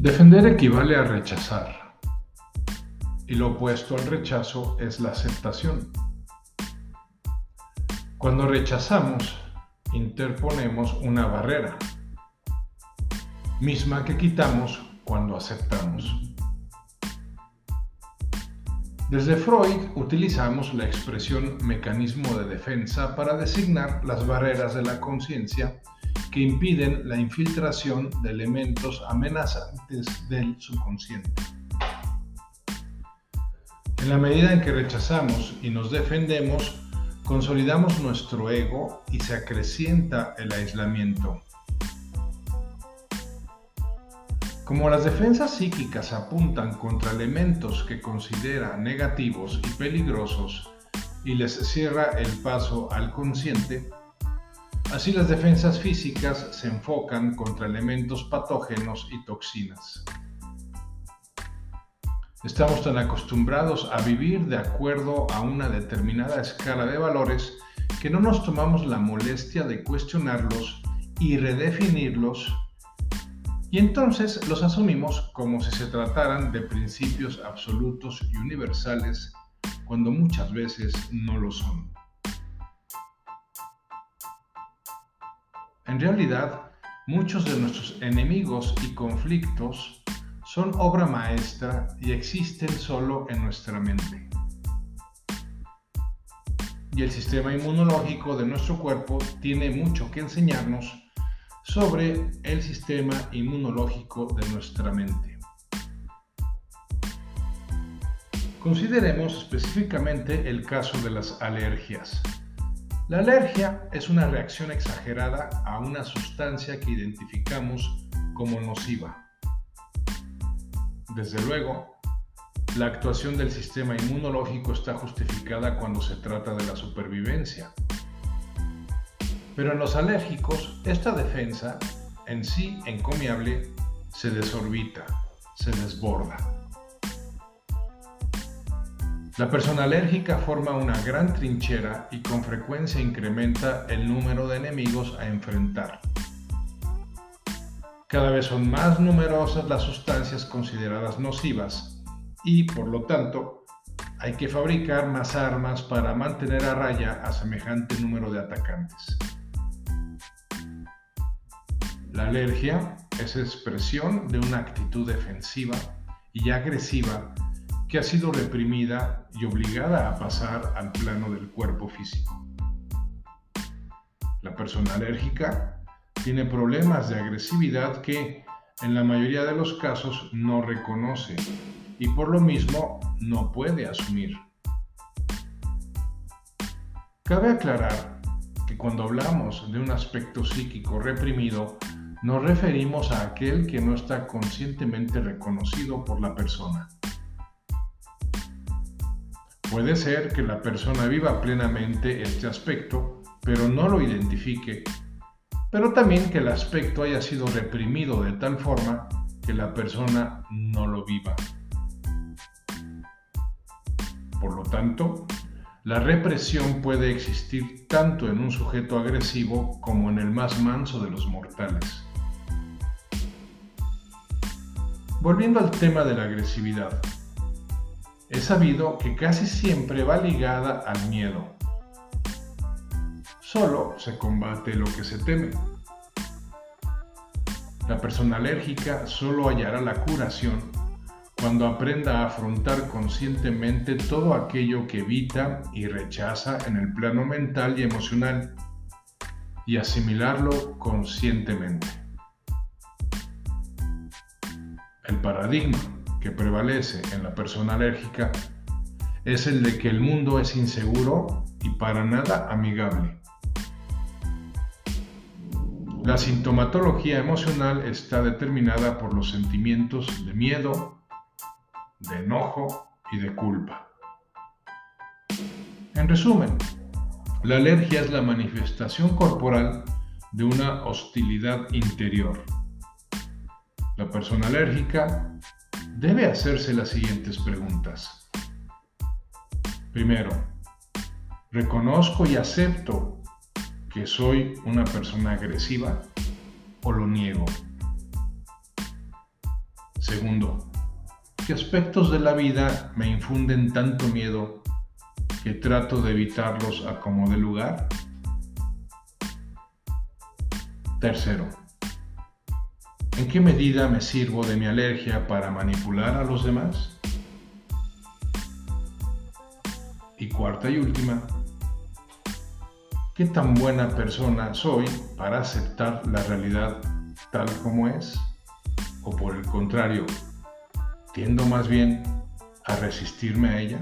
Defender equivale a rechazar, y lo opuesto al rechazo es la aceptación. Cuando rechazamos, interponemos una barrera, misma que quitamos cuando aceptamos. Desde Freud utilizamos la expresión mecanismo de defensa para designar las barreras de la conciencia que impiden la infiltración de elementos amenazantes del subconsciente. En la medida en que rechazamos y nos defendemos, consolidamos nuestro ego y se acrecienta el aislamiento. Como las defensas psíquicas apuntan contra elementos que considera negativos y peligrosos y les cierra el paso al consciente, así las defensas físicas se enfocan contra elementos patógenos y toxinas. Estamos tan acostumbrados a vivir de acuerdo a una determinada escala de valores que no nos tomamos la molestia de cuestionarlos y redefinirlos, y entonces los asumimos como si se trataran de principios absolutos y universales, cuando muchas veces no lo son. En realidad, muchos de nuestros enemigos y conflictos son obra maestra y existen solo en nuestra mente. Y el sistema inmunológico de nuestro cuerpo tiene mucho que enseñarnos sobre el sistema inmunológico de nuestra mente. Consideremos específicamente el caso de las alergias. La alergia es una reacción exagerada a una sustancia que identificamos como nociva. Desde luego, la actuación del sistema inmunológico está justificada cuando se trata de la supervivencia. Pero en los alérgicos, esta defensa, en sí encomiable, se desorbita, se desborda. La persona alérgica forma una gran trinchera y con frecuencia incrementa el número de enemigos a enfrentar. Cada vez son más numerosas las sustancias consideradas nocivas y, por lo tanto, hay que fabricar más armas para mantener a raya a semejante número de atacantes. La alergia es expresión de una actitud defensiva y agresiva que ha sido reprimida y obligada a pasar al plano del cuerpo físico. La persona alérgica tiene problemas de agresividad que, en la mayoría de los casos, no reconoce y por lo mismo no puede asumir. Cabe aclarar que cuando hablamos de un aspecto psíquico reprimido, nos referimos a aquel que no está conscientemente reconocido por la persona. Puede ser que la persona viva plenamente este aspecto, pero no lo identifique, pero también que el aspecto haya sido reprimido de tal forma que la persona no lo viva. Por lo tanto, la represión puede existir tanto en un sujeto agresivo como en el más manso de los mortales. Volviendo al tema de la agresividad, es sabido que casi siempre va ligada al miedo. Solo se combate lo que se teme. La persona alérgica solo hallará la curación cuando aprenda a afrontar conscientemente todo aquello que evita y rechaza en el plano mental y emocional y asimilarlo conscientemente. El paradigma que prevalece en la persona alérgica es el de que el mundo es inseguro y para nada amigable. La sintomatología emocional está determinada por los sentimientos de miedo, de enojo y de culpa. En resumen, la alergia es la manifestación corporal de una hostilidad interior. La persona alérgica debe hacerse las siguientes preguntas. Primero, ¿reconozco y acepto que soy una persona agresiva o lo niego? Segundo, ¿qué aspectos de la vida me infunden tanto miedo que trato de evitarlos a como de lugar? Tercero, ¿en qué medida me sirvo de mi alergia para manipular a los demás? Y cuarta y última, ¿qué tan buena persona soy para aceptar la realidad tal como es? ¿O por el contrario, tiendo más bien a resistirme a ella?